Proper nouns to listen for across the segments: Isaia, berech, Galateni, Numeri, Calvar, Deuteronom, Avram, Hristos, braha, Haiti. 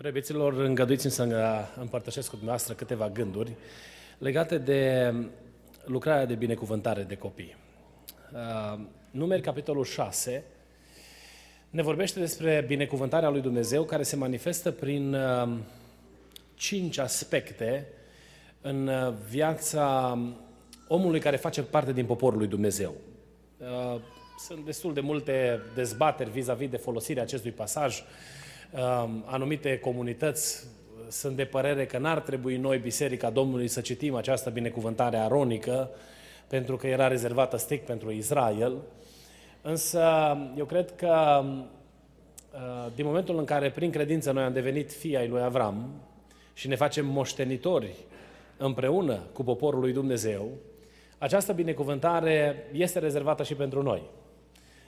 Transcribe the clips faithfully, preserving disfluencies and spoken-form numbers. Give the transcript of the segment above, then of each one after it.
Prebeților, îngăduiți-mi să împărtășesc cu dumneavoastră câteva gânduri legate de lucrarea de binecuvântare de copii. Numeri, capitolul șase, ne vorbește despre binecuvântarea lui Dumnezeu care se manifestă prin cinci aspecte în viața omului care face parte din poporul lui Dumnezeu. Sunt destul de multe dezbateri vis-a-vis de folosirea acestui pasaj. Anumite comunități sunt de părere că n-ar trebui noi, Biserica Domnului, să citim această binecuvântare aronică, pentru că era rezervată strict pentru Israel. Însă eu cred că din momentul în care prin credință noi am devenit fii ai lui Avram și ne facem moștenitori împreună cu poporul lui Dumnezeu, această binecuvântare este rezervată și pentru noi.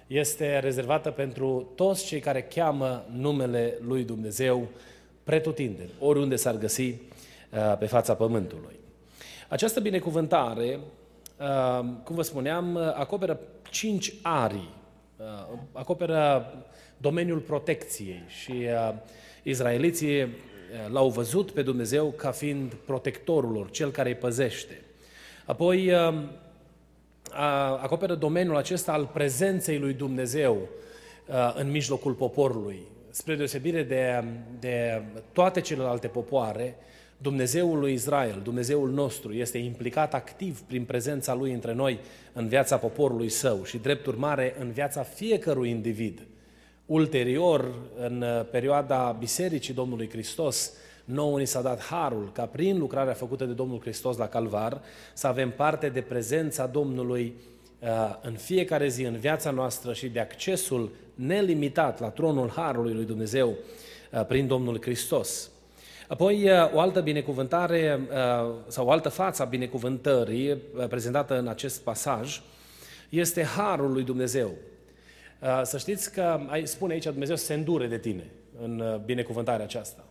Este rezervată pentru toți cei care cheamă numele lui Dumnezeu pretutindeni, oriunde s-ar găsi pe fața pământului. Această binecuvântare, cum vă spuneam, acoperă cinci arii, acoperă domeniul protecției și izraeliții l-au văzut pe Dumnezeu ca fiind protectorul lor, cel care îi păzește. Apoi acoperă domeniul acesta al prezenței lui Dumnezeu în mijlocul poporului. Spre deosebire de, de toate celelalte popoare, Dumnezeul lui Israel, Dumnezeul nostru, este implicat activ prin prezența lui între noi în viața poporului său și, drept urmare, în viața fiecărui individ. Ulterior, în perioada Bisericii Domnului Hristos, nouă ni s-a dat harul ca prin lucrarea făcută de Domnul Hristos la Calvar să avem parte de prezența Domnului uh, în fiecare zi, în viața noastră și de accesul nelimitat la tronul harului lui Dumnezeu uh, prin Domnul Hristos. Apoi uh, o altă binecuvântare uh, sau o altă față a binecuvântării uh, prezentată în acest pasaj este harul lui Dumnezeu. Uh, să știți că spune aici Dumnezeu să se îndure de tine în uh, binecuvântarea aceasta.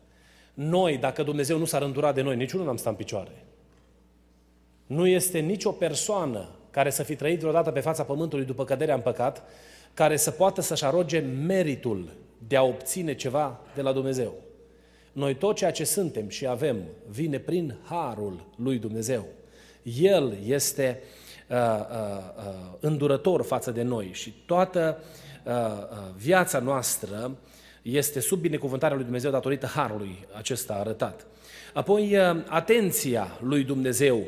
Noi, dacă Dumnezeu nu s-ar îndura de noi, niciunul n-am stat în picioare. Nu este nicio persoană care să fi trăit vreodată pe fața pământului după căderea în păcat, care să poată să-și aroge meritul de a obține ceva de la Dumnezeu. Noi tot ceea ce suntem și avem vine prin harul lui Dumnezeu. El este uh, uh, uh, îndurător față de noi și toată uh, uh, viața noastră este sub binecuvântarea lui Dumnezeu datorită harului acesta arătat. Apoi, atenția lui Dumnezeu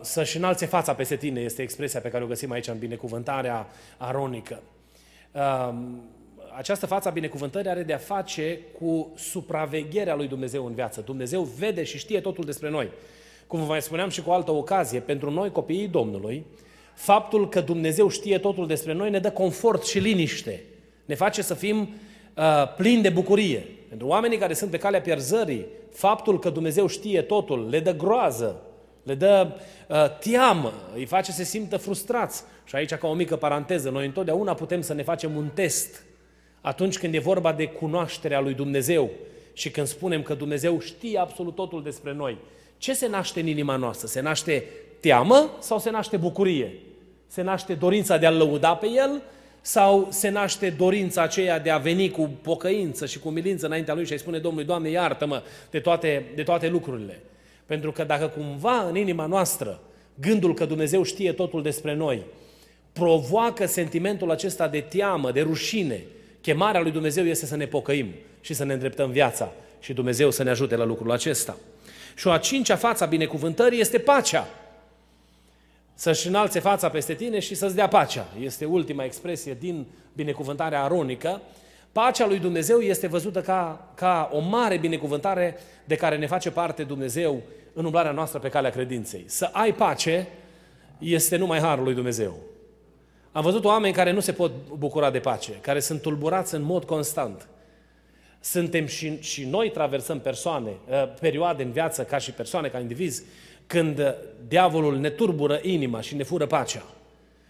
să-și înalțe fața peste tine este expresia pe care o găsim aici în binecuvântarea aronică. Această față a binecuvântării are de-a face cu supravegherea lui Dumnezeu în viață. Dumnezeu vede și știe totul despre noi. Cum vă mai spuneam și cu o altă ocazie, pentru noi copiii Domnului, faptul că Dumnezeu știe totul despre noi ne dă confort și liniște. Ne face să fim plin de bucurie. Pentru oamenii care sunt pe calea pierzării, faptul că Dumnezeu știe totul le dă groază, le dă uh, teamă, îi face să se simtă frustrați. Și aici, ca o mică paranteză, noi întotdeauna putem să ne facem un test atunci când e vorba de cunoașterea lui Dumnezeu și când spunem că Dumnezeu știe absolut totul despre noi. Ce se naște în inima noastră? Se naște teamă sau se naște bucurie? Se naște dorința de a-L lăuda pe El? Sau se naște dorința aceea de a veni cu pocăință și cu umilință înaintea Lui și a-i spune Domnului, Doamne, iartă-mă de toate, de toate lucrurile. Pentru că dacă cumva în inima noastră gândul că Dumnezeu știe totul despre noi provoacă sentimentul acesta de teamă, de rușine, chemarea lui Dumnezeu este să ne pocăim și să ne îndreptăm viața și Dumnezeu să ne ajute la lucrul acesta. Și o a cincea față a binecuvântării este pacea. Să-și înalțe fața peste tine și să-ți dea pacea. Este ultima expresie din binecuvântarea aronică. Pacea lui Dumnezeu este văzută ca, ca o mare binecuvântare de care ne face parte Dumnezeu în umblarea noastră pe calea credinței. Să ai pace este numai harul lui Dumnezeu. Am văzut oameni care nu se pot bucura de pace, care sunt tulburați în mod constant. Suntem și, și noi traversăm persoane, perioade în viață ca și persoane, ca indivizi, când diavolul ne turbură inima și ne fură pacea,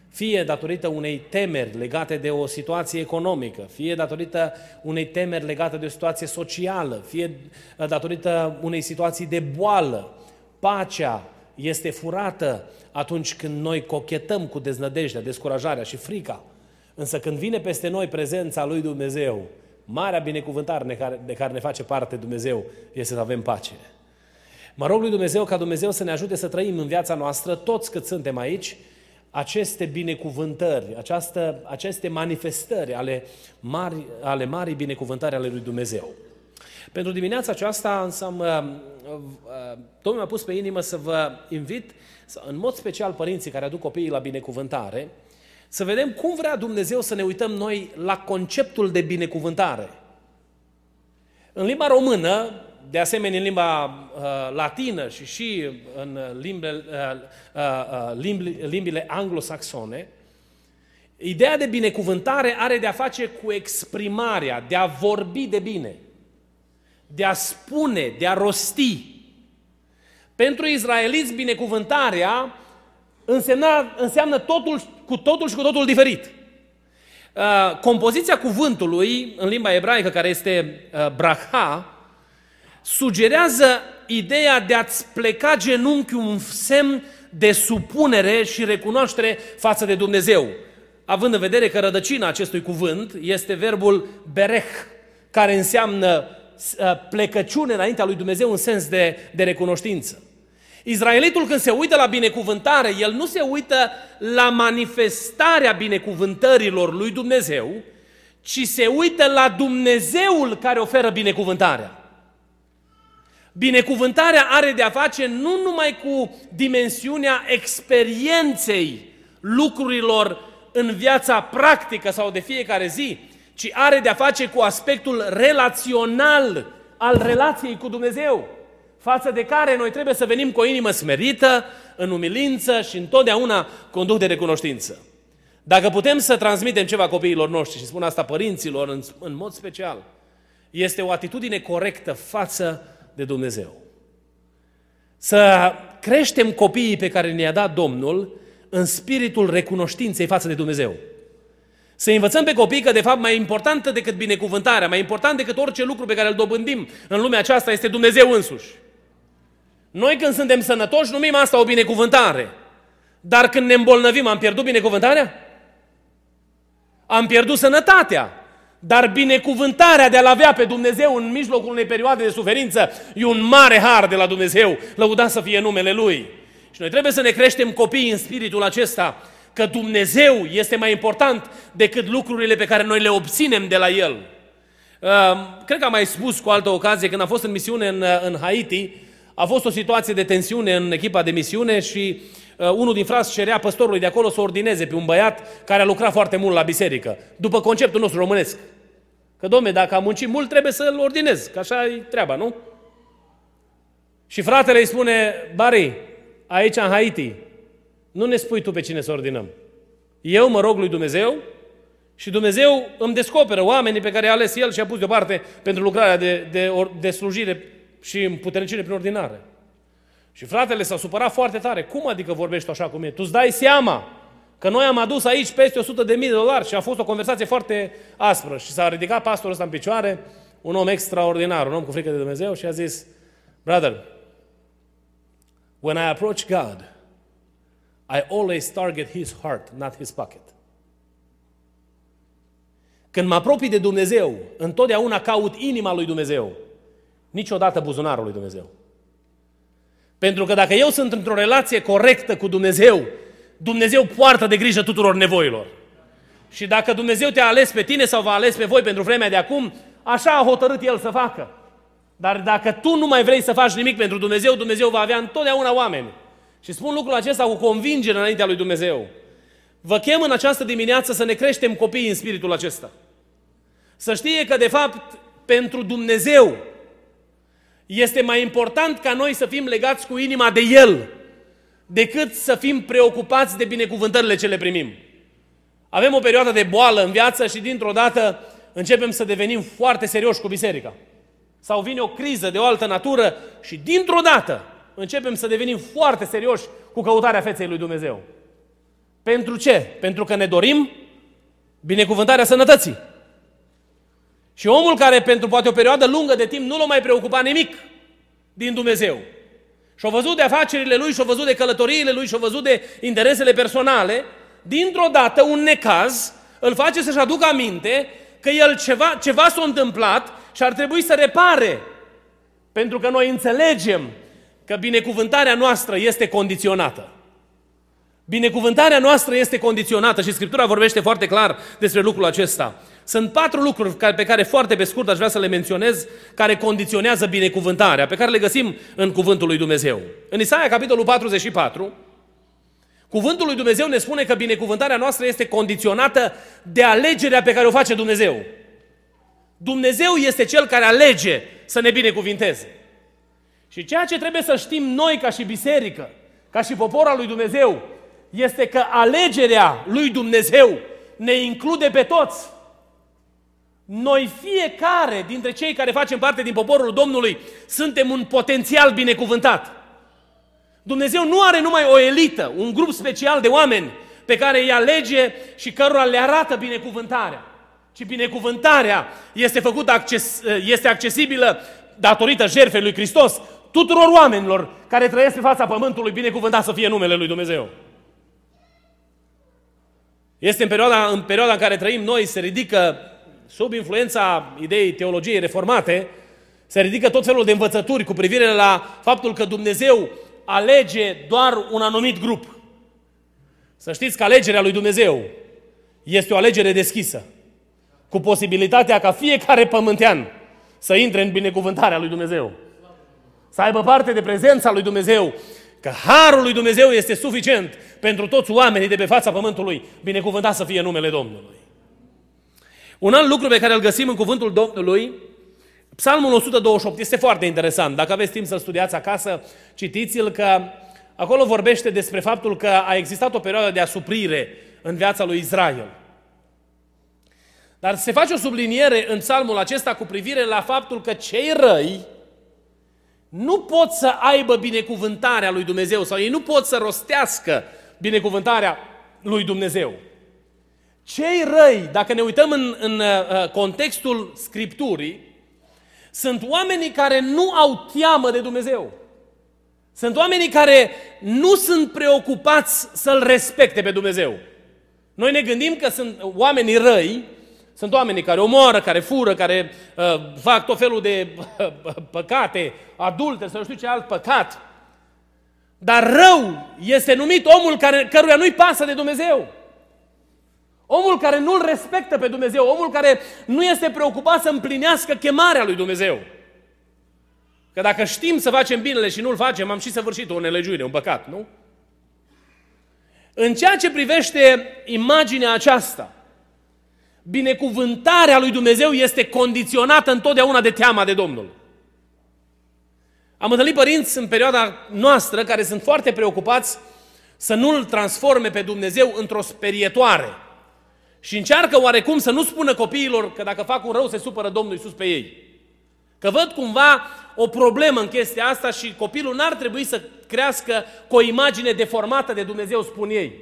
fie datorită unei temeri legate de o situație economică, fie datorită unei temeri legate de o situație socială, fie datorită unei situații de boală, pacea este furată atunci când noi cochetăm cu deznădejdea, descurajarea și frica. Însă când vine peste noi prezența lui Dumnezeu, marea binecuvântare de care ne face parte Dumnezeu este să avem pace. Mă rog lui Dumnezeu ca Dumnezeu să ne ajute să trăim în viața noastră, toți cât suntem aici, aceste binecuvântări, această, aceste manifestări ale, mari, ale marii binecuvântări ale lui Dumnezeu. Pentru dimineața aceasta, însă, Domnul mi-a pus pe inimă să vă invit, în mod special părinții care aduc copiii la binecuvântare, să vedem cum vrea Dumnezeu să ne uităm noi la conceptul de binecuvântare. În limba română, de asemenea în limba uh, latină și și în limbile, uh, uh, limbile, limbile anglosaxone, ideea de binecuvântare are de-a face cu exprimarea, de a vorbi de bine, de a spune, de a rosti. Pentru israeliți, binecuvântarea însemna, înseamnă totul, cu totul și cu totul diferit. Uh, compoziția cuvântului în limba ebraică, care este uh, braha, sugerează ideea de a-ți pleca genunchiul, un semn de supunere și recunoaștere față de Dumnezeu, având în vedere că rădăcina acestui cuvânt este verbul berech, care înseamnă plecăciune înaintea lui Dumnezeu în sens de, de recunoștință. Israelitul, când se uită la binecuvântare, el nu se uită la manifestarea binecuvântărilor lui Dumnezeu, ci se uită la Dumnezeul care oferă binecuvântarea. Binecuvântarea are de a face nu numai cu dimensiunea experienței lucrurilor în viața practică sau de fiecare zi, ci are de a face cu aspectul relațional al relației cu Dumnezeu, față de care noi trebuie să venim cu o inimă smerită, în umilință și întotdeauna cu un duh de recunoștință. Dacă putem să transmitem ceva copiilor noștri, și spun asta părinților în, în mod special, este o atitudine corectă față de Dumnezeu. Să creștem copiii pe care ne-a dat Domnul în spiritul recunoștinței față de Dumnezeu. Să învățăm pe copii că, de fapt, mai importantă decât binecuvântarea, mai important decât orice lucru pe care îl dobândim în lumea aceasta, este Dumnezeu însuși. Noi, când suntem sănătoși, numim asta o binecuvântare. Dar când ne îmbolnăvim, am pierdut binecuvântarea? Am pierdut sănătatea. Dar binecuvântarea de a-L avea pe Dumnezeu în mijlocul unei perioade de suferință e un mare har de la Dumnezeu, lăudat să fie numele Lui. Și noi trebuie să ne creștem copiii în spiritul acesta, că Dumnezeu este mai important decât lucrurile pe care noi le obținem de la El. Cred că am mai spus cu altă ocazie, când am fost în misiune în, în Haiti, a fost o situație de tensiune în echipa de misiune și Uh, unul din frați cerea păstorului de acolo să ordineze pe un băiat care a lucrat foarte mult la biserică, după conceptul nostru românesc. Că, domne, dacă a muncit mult, trebuie să-l ordinez, că așa e treaba, nu? Și fratele îi spune, Barry, aici în Haiti, nu ne spui tu pe cine să ordinăm. Eu mă rog lui Dumnezeu și Dumnezeu îmi descoperă oamenii pe care i-a ales El și i-a pus deoparte pentru lucrarea de, de, de slujire și împuternicire prin ordinare. Și fratele s-a supărat foarte tare. Cum adică vorbești așa cu mine? Tu îți dai seama că noi am adus aici peste o sută de mii de dolari și a fost o conversație foarte aspră. Și s-a ridicat pastorul ăsta în picioare, un om extraordinar, un om cu frică de Dumnezeu, și a zis, brother, when I approach God, I always target His heart, not His pocket. Când mă apropii de Dumnezeu, întotdeauna caut inima lui Dumnezeu, niciodată buzunarul lui Dumnezeu. Pentru că dacă eu sunt într-o relație corectă cu Dumnezeu, Dumnezeu poartă de grijă tuturor nevoilor. Și dacă Dumnezeu te-a ales pe tine sau v-a ales pe voi pentru vremea de acum, așa a hotărât El să facă. Dar dacă tu nu mai vrei să faci nimic pentru Dumnezeu, Dumnezeu va avea întotdeauna oameni. Și spun lucrul acesta cu convingere înaintea lui Dumnezeu. Vă chem în această dimineață să ne creștem copiii în spiritul acesta. Să știe că, de fapt, pentru Dumnezeu este mai important ca noi să fim legați cu inima de El decât să fim preocupați de binecuvântările ce le primim. Avem o perioadă de boală în viață și dintr-o dată începem să devenim foarte serioși cu biserica. Sau vine o criză de o altă natură și dintr-o dată începem să devenim foarte serioși cu căutarea feței lui Dumnezeu. Pentru ce? Pentru că ne dorim binecuvântarea sănătății. Și omul care pentru poate o perioadă lungă de timp nu l-a mai preocupat nimic din Dumnezeu. Și-a văzut de afacerile lui, și-a văzut de călătoriile lui, și-a văzut de interesele personale, dintr-o dată un necaz îl face să-și aducă aminte că el ceva, ceva s-a întâmplat și ar trebui să repare. Pentru că noi înțelegem că binecuvântarea noastră este condiționată. Binecuvântarea noastră este condiționată și Scriptura vorbește foarte clar despre lucrul acesta. Sunt patru lucruri pe care foarte pe scurt aș vrea să le menționez, care condiționează binecuvântarea, pe care le găsim în Cuvântul lui Dumnezeu. În Isaia, capitolul patruzeci și patru, Cuvântul lui Dumnezeu ne spune că binecuvântarea noastră este condiționată de alegerea pe care o face Dumnezeu. Dumnezeu este Cel care alege să ne binecuvinteze. Și ceea ce trebuie să știm noi ca și biserică, ca și popor al lui Dumnezeu, este că alegerea lui Dumnezeu ne include pe toți. Noi fiecare dintre cei care facem parte din poporul Domnului suntem un potențial binecuvântat. Dumnezeu nu are numai o elită, un grup special de oameni pe care îi alege și cărora le arată binecuvântarea. Ci binecuvântarea este făcută acces, este accesibilă datorită jertfei lui Hristos tuturor oamenilor care trăiesc pe fața pământului, binecuvântat să fie numele lui Dumnezeu. Este în perioada, în perioada în care trăim noi, se ridică, sub influența ideii teologiei reformate, se ridică tot felul de învățături cu privire la faptul că Dumnezeu alege doar un anumit grup. Să știți că alegerea lui Dumnezeu este o alegere deschisă, cu posibilitatea ca fiecare pământean să intre în binecuvântarea lui Dumnezeu, să aibă parte de prezența lui Dumnezeu, că harul lui Dumnezeu este suficient pentru toți oamenii de pe fața pământului, binecuvântat să fie numele Domnului. Un alt lucru pe care îl găsim în Cuvântul Domnului, Psalmul o sută douăzeci și opt, este foarte interesant. Dacă aveți timp să-l studiați acasă, citiți-l, că acolo vorbește despre faptul că a existat o perioadă de asuprire în viața lui Israel. Dar se face o subliniere în psalmul acesta cu privire la faptul că cei răi nu pot să aibă binecuvântarea lui Dumnezeu sau ei nu pot să rostească binecuvântarea lui Dumnezeu. Cei răi, dacă ne uităm în, în contextul Scripturii, sunt oamenii care nu au teamă de Dumnezeu. Sunt oamenii care nu sunt preocupați să-L respecte pe Dumnezeu. Noi ne gândim că sunt oamenii răi, sunt oamenii care omoară, care fură, care uh, fac tot felul de uh, păcate, adulte, sau nu știu ce alt păcat. Dar rău este numit omul care, căruia nu-i pasă de Dumnezeu. Omul care nu-L respectă pe Dumnezeu, omul care nu este preocupat să împlinească chemarea lui Dumnezeu. Că dacă știm să facem binele și nu-l facem, am și săvârșit o nelegiuire, un păcat, nu? În ceea ce privește imaginea aceasta, binecuvântarea lui Dumnezeu este condiționată întotdeauna de teama de Domnul. Am întâlnit părinți în perioada noastră care sunt foarte preocupați să nu-L transforme pe Dumnezeu într-o sperietoare. Și încearcă oarecum să nu spună copiilor că dacă fac un rău se supără Domnul Iisus pe ei. Că văd cumva o problemă în chestia asta și copilul n-ar trebui să crească cu o imagine deformată de Dumnezeu, spun ei.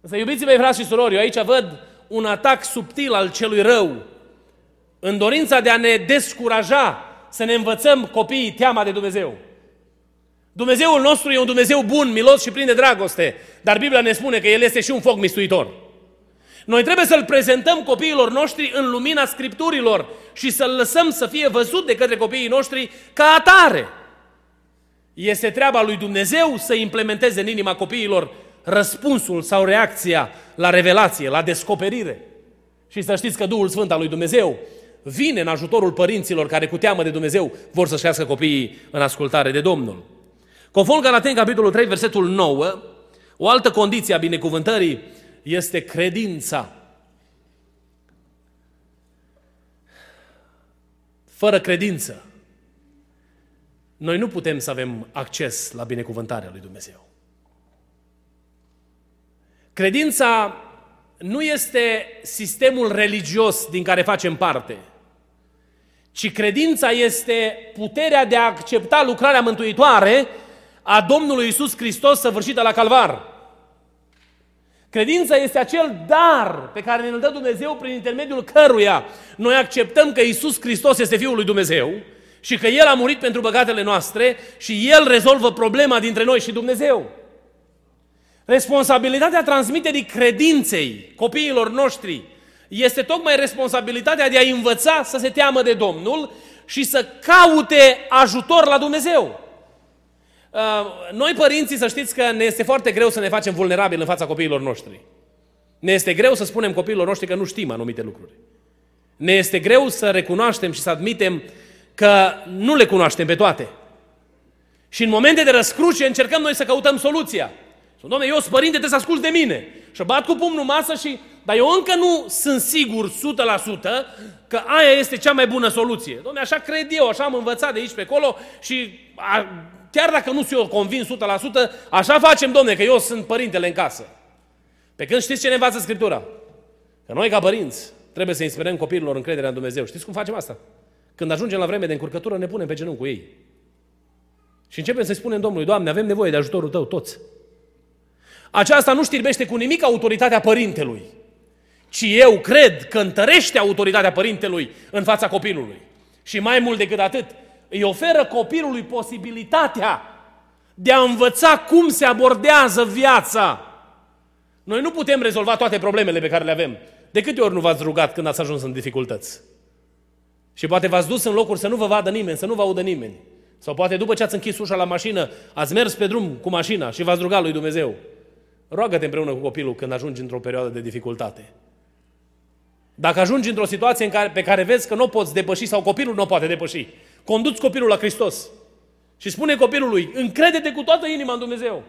Însă, iubiții mei, frați și surori, eu aici văd un atac subtil al celui rău în dorința de a ne descuraja să ne învățăm copiii teama de Dumnezeu. Dumnezeul nostru e un Dumnezeu bun, milos și plin de dragoste, dar Biblia ne spune că El este și un foc mistuitor. Noi trebuie să-L prezentăm copiilor noștri în lumina Scripturilor și să-L lăsăm să fie văzut de către copiii noștri ca atare. Este treaba lui Dumnezeu să implementeze în inima copiilor răspunsul sau reacția la revelație, la descoperire. Și să știți că Duhul Sfânt al lui Dumnezeu vine în ajutorul părinților care cu teamă de Dumnezeu vor să-și crească copiii în ascultare de Domnul. Conform Galateni, capitolul trei, versetul nouă, o altă condiție a binecuvântării este credința. Fără credință, noi nu putem să avem acces la binecuvântarea lui Dumnezeu. Credința nu este sistemul religios din care facem parte, ci credința este puterea de a accepta lucrarea mântuitoare a Domnului Iisus Hristos săvârșită la Calvar. Credința este acel dar pe care ne-l dă Dumnezeu prin intermediul căruia noi acceptăm că Iisus Hristos este Fiul lui Dumnezeu și că El a murit pentru păcatele noastre și El rezolvă problema dintre noi și Dumnezeu. Responsabilitatea transmiterii credinței copiilor noștri este tocmai responsabilitatea de a învăța să se teamă de Domnul și să caute ajutor la Dumnezeu. Noi, părinții, să știți că ne este foarte greu să ne facem vulnerabili în fața copiilor noștri. Ne este greu să spunem copiilor noștri că nu știm anumite lucruri. Ne este greu să recunoaștem și să admitem că nu le cunoaștem pe toate. Și în momente de răscruce încercăm noi să căutăm soluția. Doamne, eu sunt părinte, trebuie să ascult de mine. Și bat cu pumnul masă și... Dar eu încă nu sunt sigur o sută la sută că aia este cea mai bună soluție. Doamne, așa cred eu, așa am învățat de aici pe acolo și a, chiar dacă nu sunt eu convins o sută la sută, așa facem, Doamne, că eu sunt părintele în casă. Pe când știți ce ne învață Scriptura? Că noi, ca părinți, trebuie să inspirăm copiilor încrederea în Dumnezeu. Știți cum facem asta? Când ajungem la vreme de încurcătură, ne punem pe genunchi cu ei. Și începem să-i spunem Domnului, Doamne, avem nevoie de ajutorul Tău toți. Aceasta nu știrbește cu nimic autoritatea părintelui, ci eu cred că întărește autoritatea părintelui în fața copilului. Și mai mult decât atât, îi oferă copilului posibilitatea de a învăța cum se abordează viața. Noi nu putem rezolva toate problemele pe care le avem. De câte ori nu v-ați rugat când ați ajuns în dificultăți? Și poate v-ați dus în locuri să nu vă vadă nimeni, să nu vă audă nimeni. Sau poate după ce ați închis ușa la mașină, ați mers pe drum cu mașina și v-ați rugat lui Dumnezeu. Roagă-te împreună cu copilul când ajungi într-o perioadă de dificultate. Dacă ajungi într-o situație în care, pe care vezi că nu o poți depăși sau copilul nu o poate depăși, conduci copilul la Hristos și spune copilului, încrede-te cu toată inima în Dumnezeu.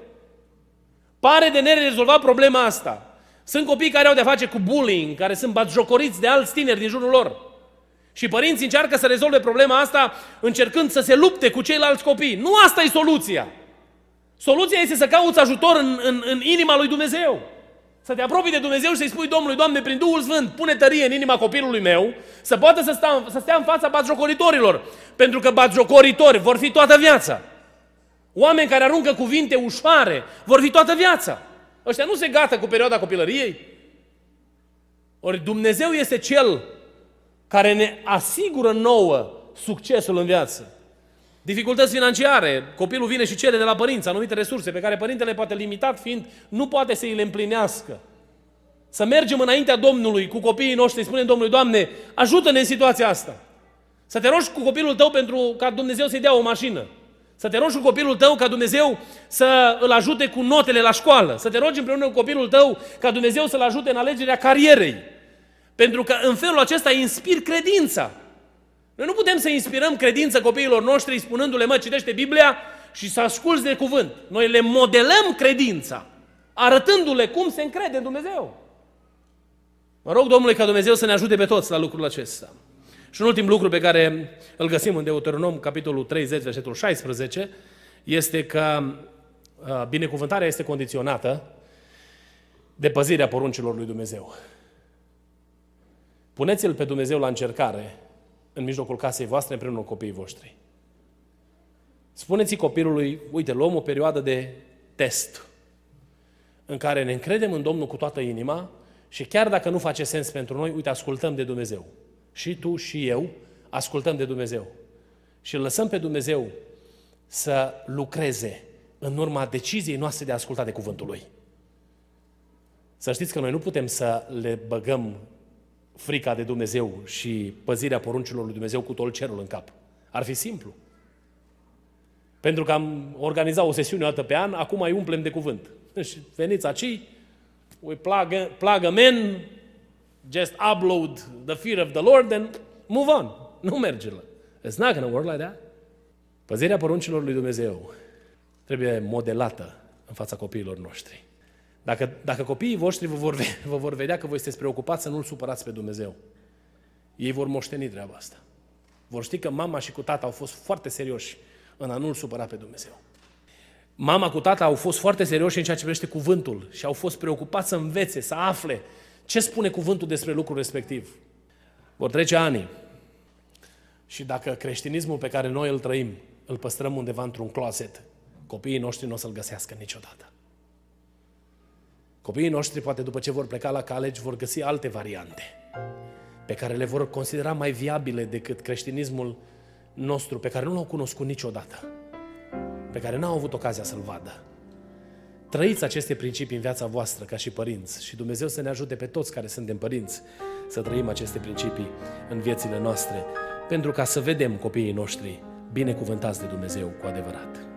Pare de nerezolvat problema asta. Sunt copii care au de-a face cu bullying, care sunt batjocoriți de alți tineri din jurul lor. Și părinții încearcă să rezolve problema asta încercând să se lupte cu ceilalți copii. Nu asta e soluția. Soluția este să cauți ajutor în, în, în inima lui Dumnezeu. Să te apropii de Dumnezeu și să-i spui Domnului, Doamne, prin Duhul Sfânt, pune tărie în inima copilului meu, să poată să stea, să stea în fața batjocoritorilor. Pentru că batjocoritori vor fi toată viața. Oameni care aruncă cuvinte ușoare vor fi toată viața. Ăștia nu se gata cu perioada copilăriei. Ori Dumnezeu este Cel care ne asigură nouă succesul în viață. Dificultăți financiare, copilul vine și cere de la părinți anumite resurse pe care părintele, poate limitat fiind, nu poate să îi le împlinească. Să mergem înaintea Domnului cu copiii noștri, spunem Domnului, Doamne, ajută-ne în situația asta. Să te rogi cu copilul tău pentru ca Dumnezeu să-i dea o mașină. Să te rogi cu copilul tău ca Dumnezeu să îl ajute cu notele la școală. Să te rogi împreună cu copilul tău ca Dumnezeu să-l ajute în alegerea carierei. Pentru că în felul acesta inspiri credința. Noi nu putem să inspirăm credință copiilor noștri spunându-le, mă, citește Biblia și să asculți de cuvânt. Noi le modelăm credința, arătându-le cum se încrede în Dumnezeu. Mă rog, Domnule, ca Dumnezeu să ne ajute pe toți la lucrul acesta. Și un ultim lucru pe care îl găsim în Deuteronom, capitolul treizeci, versetul șaisprezece, este că binecuvântarea este condiționată de păzirea poruncilor lui Dumnezeu. Puneți-L pe Dumnezeu la încercare în mijlocul casei voastre, împreună cu copiii voștri. Spuneți copilului, uite, luăm o perioadă de test în care ne încredem în Domnul cu toată inima și chiar dacă nu face sens pentru noi, uite, ascultăm de Dumnezeu. Și tu și eu ascultăm de Dumnezeu. Și lăsăm pe Dumnezeu să lucreze în urma deciziei noastre de a asculta de cuvântul Lui. Să știți că noi nu putem să le băgăm frica de Dumnezeu și păzirea poruncilor lui Dumnezeu cu tot cerul în cap. Ar fi simplu. Pentru că am organizat o sesiune o dată pe an, acum îi umplem de cuvânt. Și veniți aici, we plug, plug them in, just upload the fear of the Lord and move on. Nu merge la. It's not gonna work like that. Păzirea poruncilor lui Dumnezeu trebuie modelată în fața copiilor noștri. Dacă, dacă copiii voștri vă vor, vă vor vedea că voi sunteți preocupați să nu-L supărați pe Dumnezeu, ei vor moșteni treaba asta. Vor ști că mama și cu tata au fost foarte serioși în a nu-L supăra pe Dumnezeu. Mama cu tata au fost foarte serioși în ceea ce privește cuvântul și au fost preocupați să învețe, să afle ce spune cuvântul despre lucrul respectiv. Vor trece ani și dacă creștinismul pe care noi îl trăim, îl păstrăm undeva într-un closet, copiii noștri nu o să-l găsească niciodată. Copiii noștri, poate după ce vor pleca la college, vor găsi alte variante pe care le vor considera mai viabile decât creștinismul nostru, pe care nu l-au cunoscut niciodată, pe care n-au avut ocazia să-l vadă. trăiți aceste principii în viața voastră ca și părinți și Dumnezeu să ne ajute pe toți care suntem părinți să trăim aceste principii în viețile noastre, pentru ca să vedem copiii noștri binecuvântați de Dumnezeu cu adevărat.